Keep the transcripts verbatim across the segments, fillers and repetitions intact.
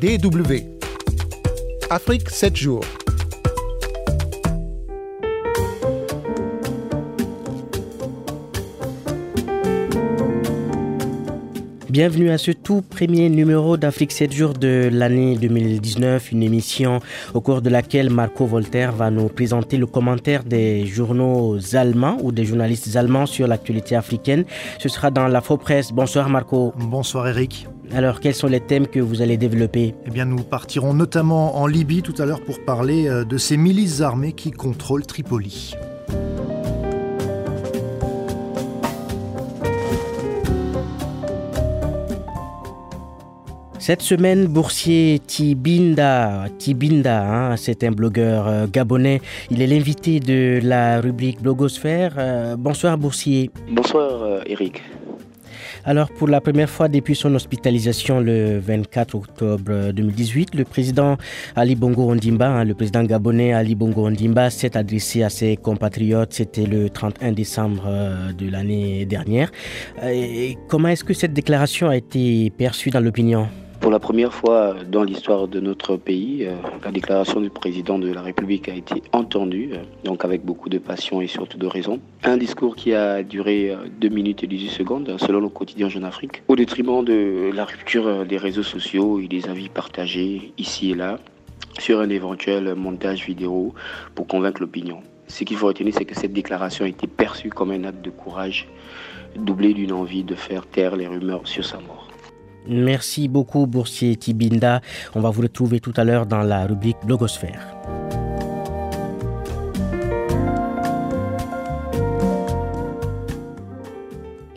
D W. Afrique sept jours. Bienvenue à ce tout premier numéro d'Afrique sept jours de l'année deux mille dix-neuf, une émission au cours de laquelle Marco Voltaire va nous présenter le commentaire des journaux allemands ou des journalistes allemands sur l'actualité africaine. Ce sera dans l'Afro-Presse. Bonsoir Marco. Bonsoir Eric. Alors, quels sont les thèmes que vous allez développer? Eh bien, nous partirons notamment en Libye tout à l'heure pour parler de ces milices armées qui contrôlent Tripoli. Cette semaine, Boursier Tibinda, Tibinda hein, c'est un blogueur euh, gabonais. Il est l'invité de la rubrique Blogosphère. Euh, bonsoir Boursier. Bonsoir Eric. Alors, pour la première fois depuis son hospitalisation le vingt-quatre octobre deux mille dix-huit, le président Ali Bongo Ondimba, hein, le président gabonais Ali Bongo Ondimba, s'est adressé à ses compatriotes. C'était le trente et un décembre de l'année dernière. Et comment est-ce que cette déclaration a été perçue dans l'opinion ? Pour la première fois dans l'histoire de notre pays, la déclaration du président de la République a été entendue, donc avec beaucoup de passion et surtout de raison. Un discours qui a duré deux minutes et dix-huit secondes, selon le quotidien Jeune Afrique, au détriment de la rupture des réseaux sociaux et des avis partagés ici et là sur un éventuel montage vidéo pour convaincre l'opinion. Ce qu'il faut retenir, c'est que cette déclaration a été perçue comme un acte de courage, doublé d'une envie de faire taire les rumeurs sur sa mort. Merci beaucoup Boursier Tibinda. On va vous retrouver tout à l'heure dans la rubrique Blogosphère.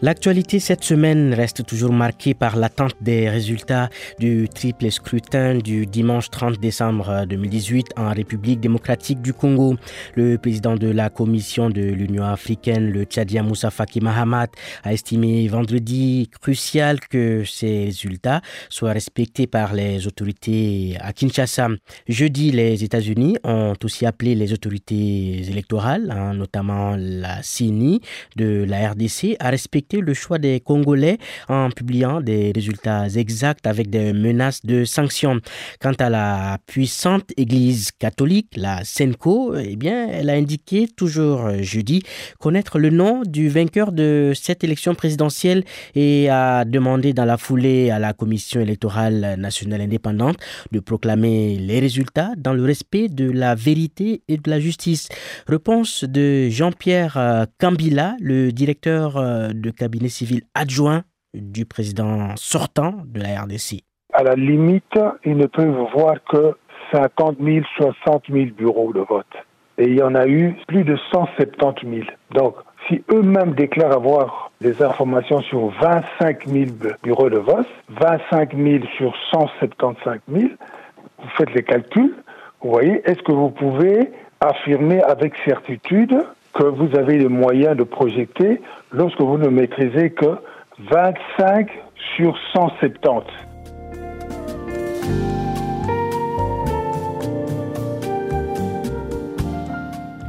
L'actualité cette semaine reste toujours marquée par l'attente des résultats du triple scrutin du dimanche trente décembre deux mille dix-huit en République démocratique du Congo. Le président de la Commission de l'Union africaine, le Tchadien Moussa Faki Mahamat, a estimé vendredi crucial que ces résultats soient respectés par les autorités à Kinshasa. Jeudi, les États-Unis ont aussi appelé les autorités électorales, hein, notamment la C E N I de la R D C, à respecter le choix des Congolais en publiant des résultats exacts avec des menaces de sanctions. Quant à la puissante église catholique, la CENCO, eh bien, elle a indiqué, toujours jeudi, connaître le nom du vainqueur de cette élection présidentielle et a demandé dans la foulée à la Commission électorale nationale indépendante de proclamer les résultats dans le respect de la vérité et de la justice. Réponse de Jean-Pierre Kambila, le directeur de cabinet civil adjoint du président sortant de la R D C. À la limite, ils ne peuvent voir que cinquante mille, soixante mille bureaux de vote. Et il y en a eu plus de cent soixante-dix mille. Donc, si eux-mêmes déclarent avoir des informations sur vingt-cinq mille bureaux de vote, vingt-cinq mille sur cent soixante-quinze mille, vous faites les calculs, vous voyez, est-ce que vous pouvez affirmer avec certitude que vous avez les moyens de projeter lorsque vous ne maîtrisez que vingt-cinq sur cent soixante-dix.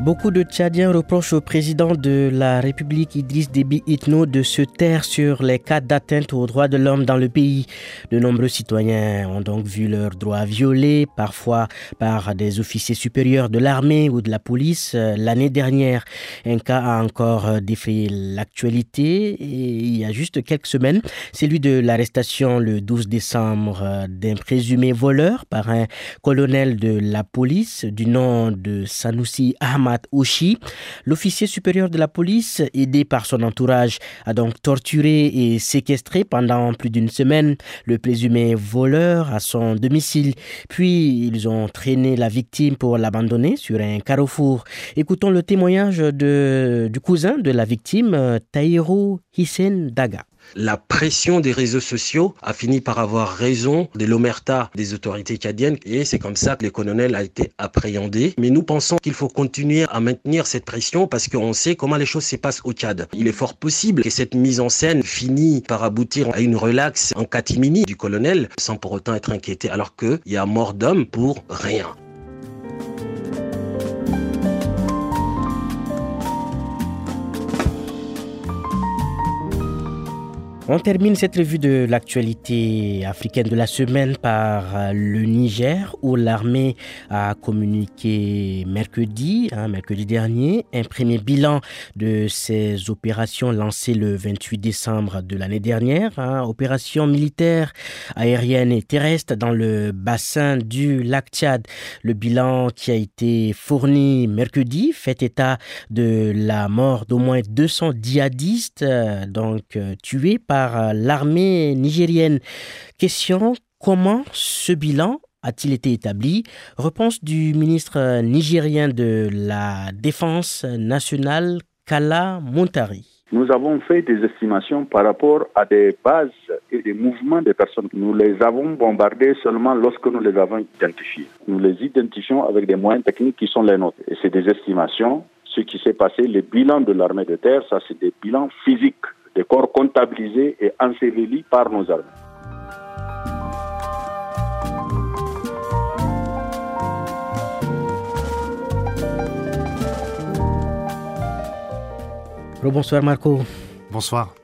Beaucoup de Tchadiens reprochent au président de la République, Idriss Déby Itno, de se taire sur les cas d'atteinte aux droits de l'homme dans le pays. De nombreux citoyens ont donc vu leurs droits violés, parfois par des officiers supérieurs de l'armée ou de la police l'année dernière. Un cas a encore défrayé l'actualité et il y a juste quelques semaines, celui de l'arrestation le douze décembre d'un présumé voleur par un colonel de la police du nom de Sanoussi Ahmad. Oshi. L'officier supérieur de la police, aidé par son entourage, a donc torturé et séquestré pendant plus d'une semaine le présumé voleur à son domicile. Puis, ils ont traîné la victime pour l'abandonner sur un carrefour. Écoutons le témoignage de, du cousin de la victime, Tahirou Hissen Daga. La pression des réseaux sociaux a fini par avoir raison de l'omerta des autorités tchadiennes et c'est comme ça que le colonel a été appréhendé. Mais nous pensons qu'il faut continuer à maintenir cette pression parce qu'on sait comment les choses se passent au Tchad. Il est fort possible que cette mise en scène finisse par aboutir à une relaxe en catimini du colonel sans pour autant être inquiété alors qu'il y a mort d'homme pour rien. On termine cette revue de l'actualité africaine de la semaine par le Niger où l'armée a communiqué mercredi, hein, mercredi dernier un premier bilan de ses opérations lancées le vingt-huit décembre de l'année dernière. Hein, opérations militaires aériennes et terrestres dans le bassin du lac Tchad. Le bilan qui a été fourni mercredi fait état de la mort d'au moins deux cents djihadistes euh, donc, euh, tués par l'armée nigérienne. Question, comment ce bilan a-t-il été établi? Réponse du ministre nigérien de la Défense nationale, Kala Montari. Nous avons fait des estimations par rapport à des bases et des mouvements des personnes. Nous les avons bombardées seulement lorsque nous les avons identifiées. Nous les identifions avec des moyens techniques qui sont les nôtres. Et c'est des estimations. Ce qui s'est passé, les bilans de l'armée de terre, ça c'est des bilans physiques, des corps comptabilisés et ensevelis par nos armées. Bonsoir Marco. Bonsoir.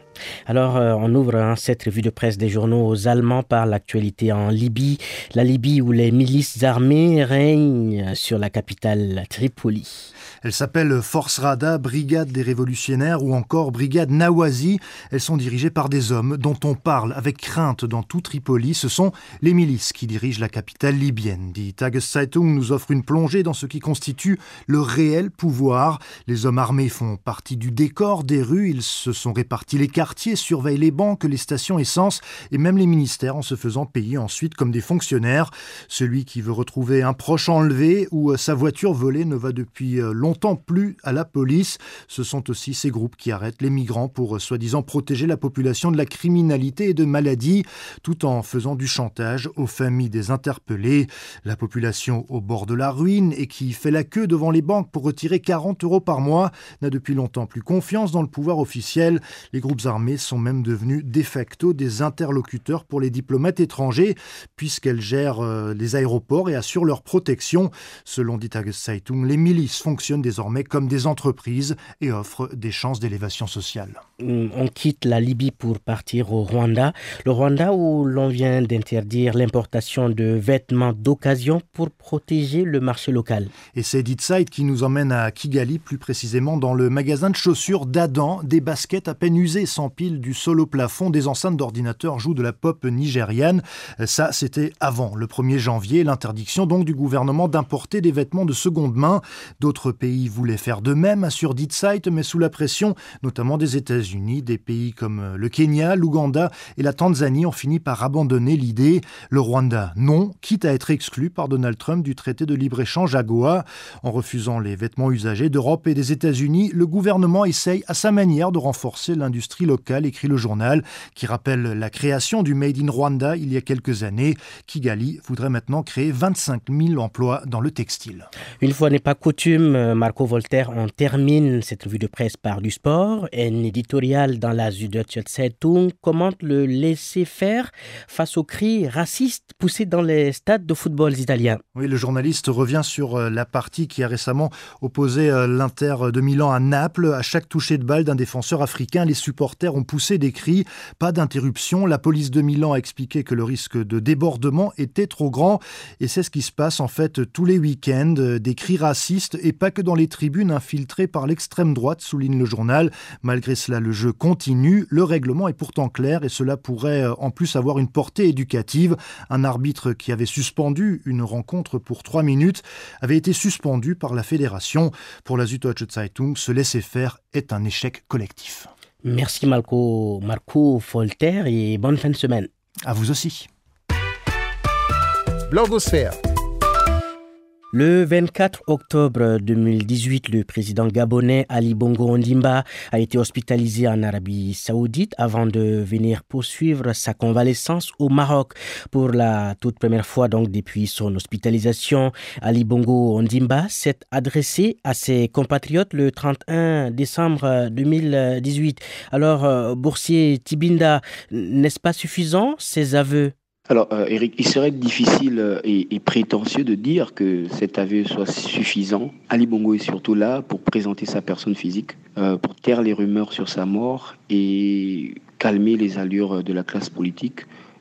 Alors, euh, on ouvre hein, cette revue de presse des journaux aux Allemands par l'actualité en Libye. La Libye où les milices armées règnent sur la capitale Tripoli. Elle s'appelle Force Radha, Brigade des révolutionnaires ou encore Brigade Nawazi. Elles sont dirigées par des hommes dont on parle avec crainte dans tout Tripoli. Ce sont les milices qui dirigent la capitale libyenne. Die Tageszeitung nous offre une plongée dans ce qui constitue le réel pouvoir. Les hommes armés font partie du décor des rues. Ils se sont répartis les quartiers, surveillent les banques, les stations essence et même les ministères en se faisant payer ensuite comme des fonctionnaires. Celui qui veut retrouver un proche enlevé ou sa voiture volée ne va depuis longtemps plus à la police. Ce sont aussi ces groupes qui arrêtent les migrants pour soi-disant protéger la population de la criminalité et de maladies, tout en faisant du chantage aux familles des interpellés. La population au bord de la ruine et qui fait la queue devant les banques pour retirer quarante euros par mois n'a depuis longtemps plus confiance dans le pouvoir officiel. Les groupes armés sont même devenus de facto des interlocuteurs pour les diplomates étrangers puisqu'elles gèrent euh, les aéroports et assurent leur protection. Selon Die Tageszeitung, les milices fonctionnent désormais comme des entreprises et offrent des chances d'élévation sociale. On quitte la Libye pour partir au Rwanda. Le Rwanda où l'on vient d'interdire l'importation de vêtements d'occasion pour protéger le marché local. Et c'est Edith Saïd qui nous emmène à Kigali, plus précisément dans le magasin de chaussures d'Adan, des baskets à peine usées sans pile du sol au plafond, des enceintes d'ordinateurs jouent de la pop nigériane. Ça, c'était avant le premier janvier. L'interdiction donc du gouvernement d'importer des vêtements de seconde main. D'autres pays voulaient faire de même, assure Die Zeit, mais sous la pression, notamment des États-Unis, des pays comme le Kenya, l'Ouganda et la Tanzanie ont fini par abandonner l'idée. Le Rwanda, non, quitte à être exclu par Donald Trump du traité de libre-échange A G O A. En refusant les vêtements usagés d'Europe et des États-Unis, le gouvernement essaye à sa manière de renforcer l'industrie locale. Écrit le journal qui rappelle la création du Made in Rwanda il y a quelques années. Kigali voudrait maintenant créer vingt-cinq mille emplois dans le textile. Une fois n'est pas coutume, Marco Voltaire, on termine cette revue de presse par du sport. Un éditorial dans la Süddeutsche Zeitung commente le laisser-faire face aux cris racistes poussés dans les stades de football italiens. Oui, le journaliste revient sur la partie qui a récemment opposé l'Inter de Milan à Naples. À chaque toucher de balle d'un défenseur africain, les supporters ont poussé des cris, pas d'interruption. La police de Milan a expliqué que le risque de débordement était trop grand. Et c'est ce qui se passe en fait tous les week-ends. Des cris racistes et pas que dans les tribunes infiltrées par l'extrême droite, souligne le journal. Malgré cela, le jeu continue. Le règlement est pourtant clair et cela pourrait en plus avoir une portée éducative. Un arbitre qui avait suspendu une rencontre pour trois minutes avait été suspendu par la fédération. Pour la Süddeutsche Zeitung, se laisser faire est un échec collectif. Merci Marco, Marco Voltaire et bonne fin de semaine. À vous aussi. Blogosphère. Le vingt-quatre octobre deux mille dix-huit, le président gabonais Ali Bongo Ondimba a été hospitalisé en Arabie Saoudite avant de venir poursuivre sa convalescence au Maroc. Pour la toute première fois donc depuis son hospitalisation, Ali Bongo Ondimba s'est adressé à ses compatriotes le trente et un décembre deux mille dix-huit. Alors, Boursier Tibinda, n'est-ce pas suffisant ces aveux ? Alors, euh, Eric, il serait difficile et, et prétentieux de dire que cet aveu soit suffisant. Ali Bongo est surtout là pour présenter sa personne physique, euh, pour taire les rumeurs sur sa mort et calmer les allures de la classe politique,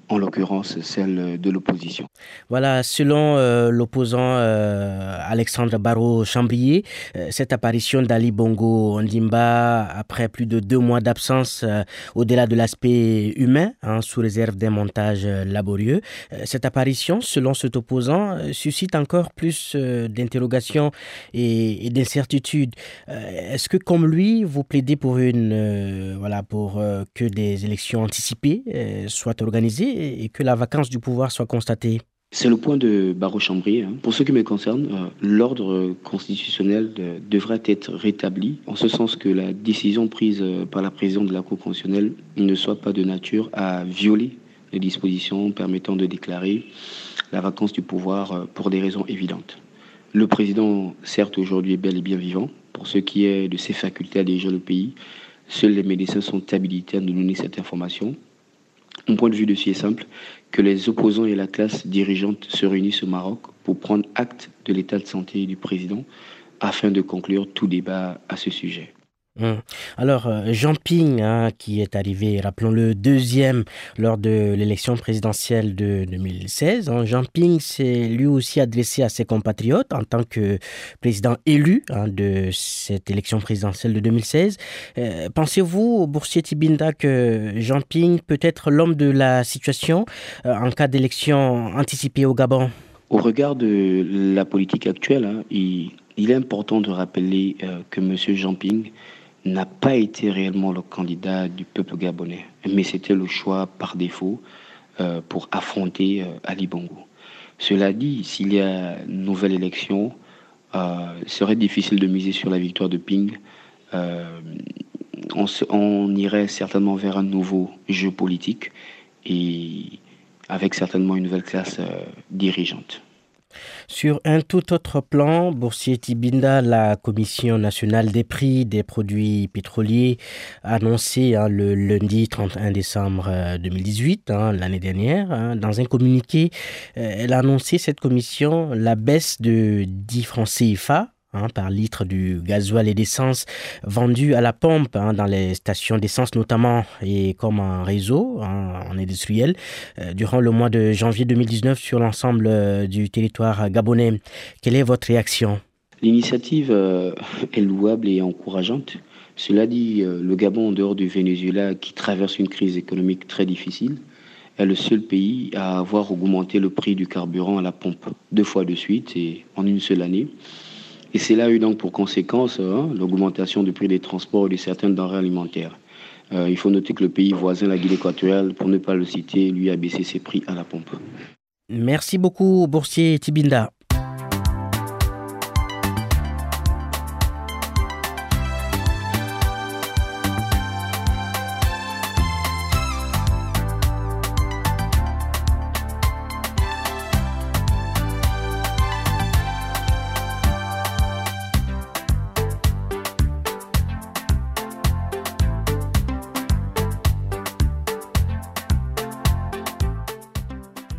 en l'occurrence celle de l'opposition. Voilà, selon euh, l'opposant euh, Alexandre Barro Chambrier, euh, cette apparition d'Ali Bongo Ondimba, après plus de deux mois d'absence, euh, au-delà de l'aspect humain, hein, sous réserve d'un montage euh, laborieux, euh, cette apparition, selon cet opposant, euh, suscite encore plus euh, d'interrogations et, et d'incertitudes. Euh, est-ce que, comme lui, vous plaidez pour, une, euh, voilà, pour euh, que des élections anticipées euh, soient organisées et que la vacance du pouvoir soit constatée? C'est le point de Barro Chambrier. Pour ce qui me concerne, l'ordre constitutionnel devrait être rétabli, en ce sens que la décision prise par la présidente de la Cour constitutionnelle ne soit pas de nature à violer les dispositions permettant de déclarer la vacance du pouvoir pour des raisons évidentes. Le président, certes, aujourd'hui est bel et bien vivant. Pour ce qui est de ses facultés à diriger le pays, seuls les médecins sont habilités à nous donner cette information. Mon point de vue dessus est simple, que les opposants et la classe dirigeante se réunissent au Maroc pour prendre acte de l'état de santé du président afin de conclure tout débat à ce sujet. Alors, Jean Ping, hein, qui est arrivé, rappelons-le, deuxième lors de l'élection présidentielle de deux mille seize. Hein, Jean Ping s'est lui aussi adressé à ses compatriotes en tant que président élu, hein, de cette élection présidentielle de deux mille seize. Euh, pensez-vous, au Boursier Tibinda, que Jean Ping peut être l'homme de la situation euh, en cas d'élection anticipée au Gabon? Au regard de la politique actuelle, hein, il, il est important de rappeler euh, que M. Jean Ping n'a pas été réellement le candidat du peuple gabonais, mais c'était le choix par défaut euh, pour affronter euh, Ali Bongo. Cela dit, s'il y a une nouvelle élection, euh, il serait difficile de miser sur la victoire de Ping. Euh, on, se, on irait certainement vers un nouveau jeu politique et avec certainement une nouvelle classe euh, dirigeante. Sur un tout autre plan, Boursier Tibinda, la Commission nationale des prix des produits pétroliers a annoncé, hein, le lundi trente et un décembre deux mille dix-huit, hein, l'année dernière, hein, dans un communiqué, euh, elle a annoncé, cette commission, la baisse de dix francs C F A. Hein, par litre du gasoil et d'essence vendu à la pompe, hein, dans les stations d'essence notamment, et comme en réseau, hein, en industriel, euh, durant le mois de janvier deux mille dix-neuf sur l'ensemble euh, du territoire gabonais. Quelle est votre réaction? L'initiative euh, est louable et encourageante. Cela dit, euh, le Gabon, en dehors du Venezuela, qui traverse une crise économique très difficile, est le seul pays à avoir augmenté le prix du carburant à la pompe deux fois de suite et en une seule année. Et cela a eu donc pour conséquence, hein, l'augmentation du prix des transports et de certaines denrées alimentaires. Euh, il faut noter que le pays voisin, la Guinée équatoriale, pour ne pas le citer, lui a baissé ses prix à la pompe. Merci beaucoup, Boursier Tibinda.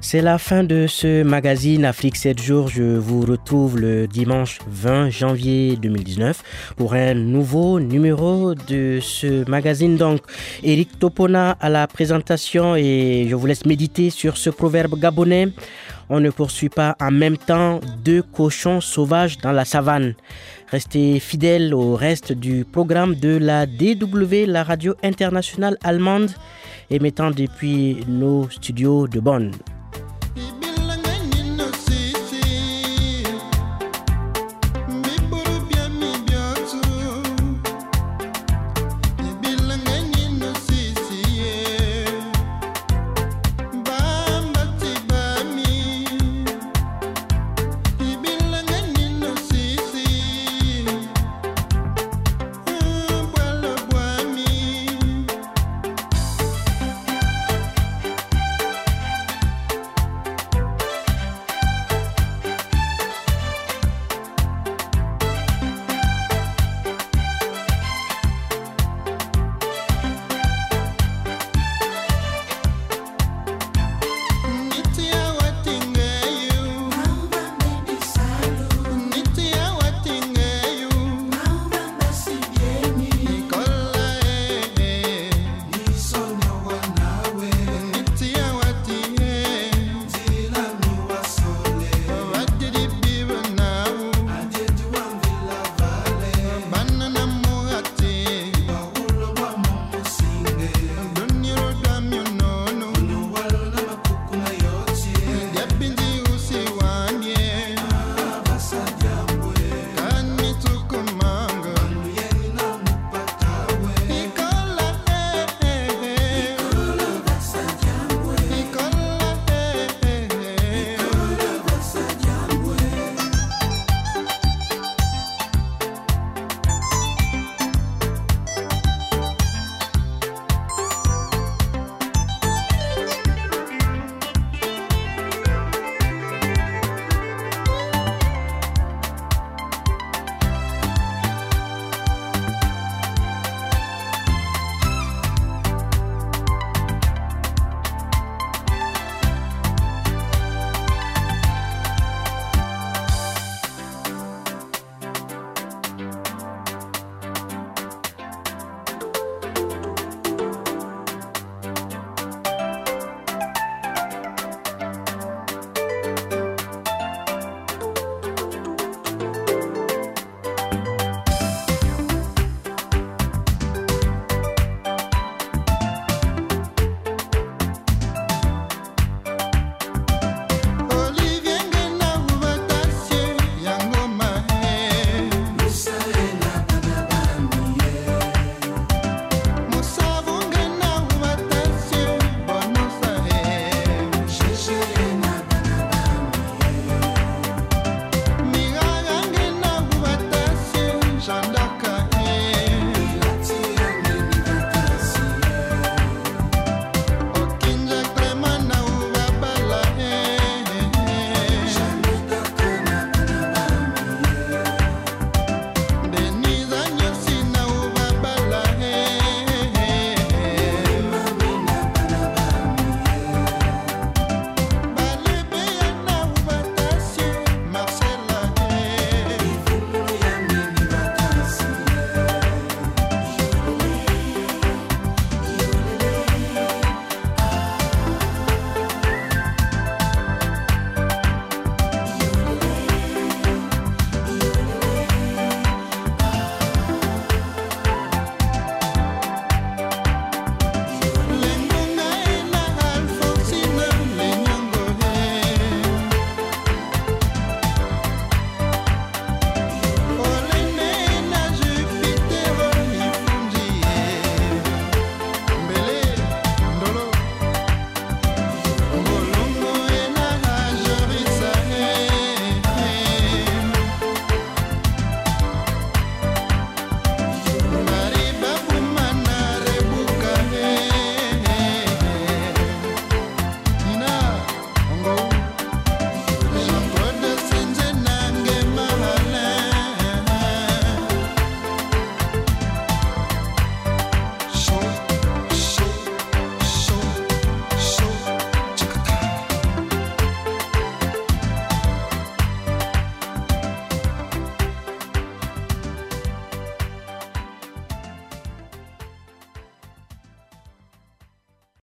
C'est la fin de ce magazine Afrique sept jours. Je vous retrouve le dimanche vingt janvier deux mille dix-neuf pour un nouveau numéro de ce magazine. Donc, Eric Topona à la présentation, et je vous laisse méditer sur ce proverbe gabonais. On ne poursuit pas en même temps deux cochons sauvages dans la savane. Restez fidèles au reste du programme de la D W, la radio internationale allemande, émettant depuis nos studios de Bonn.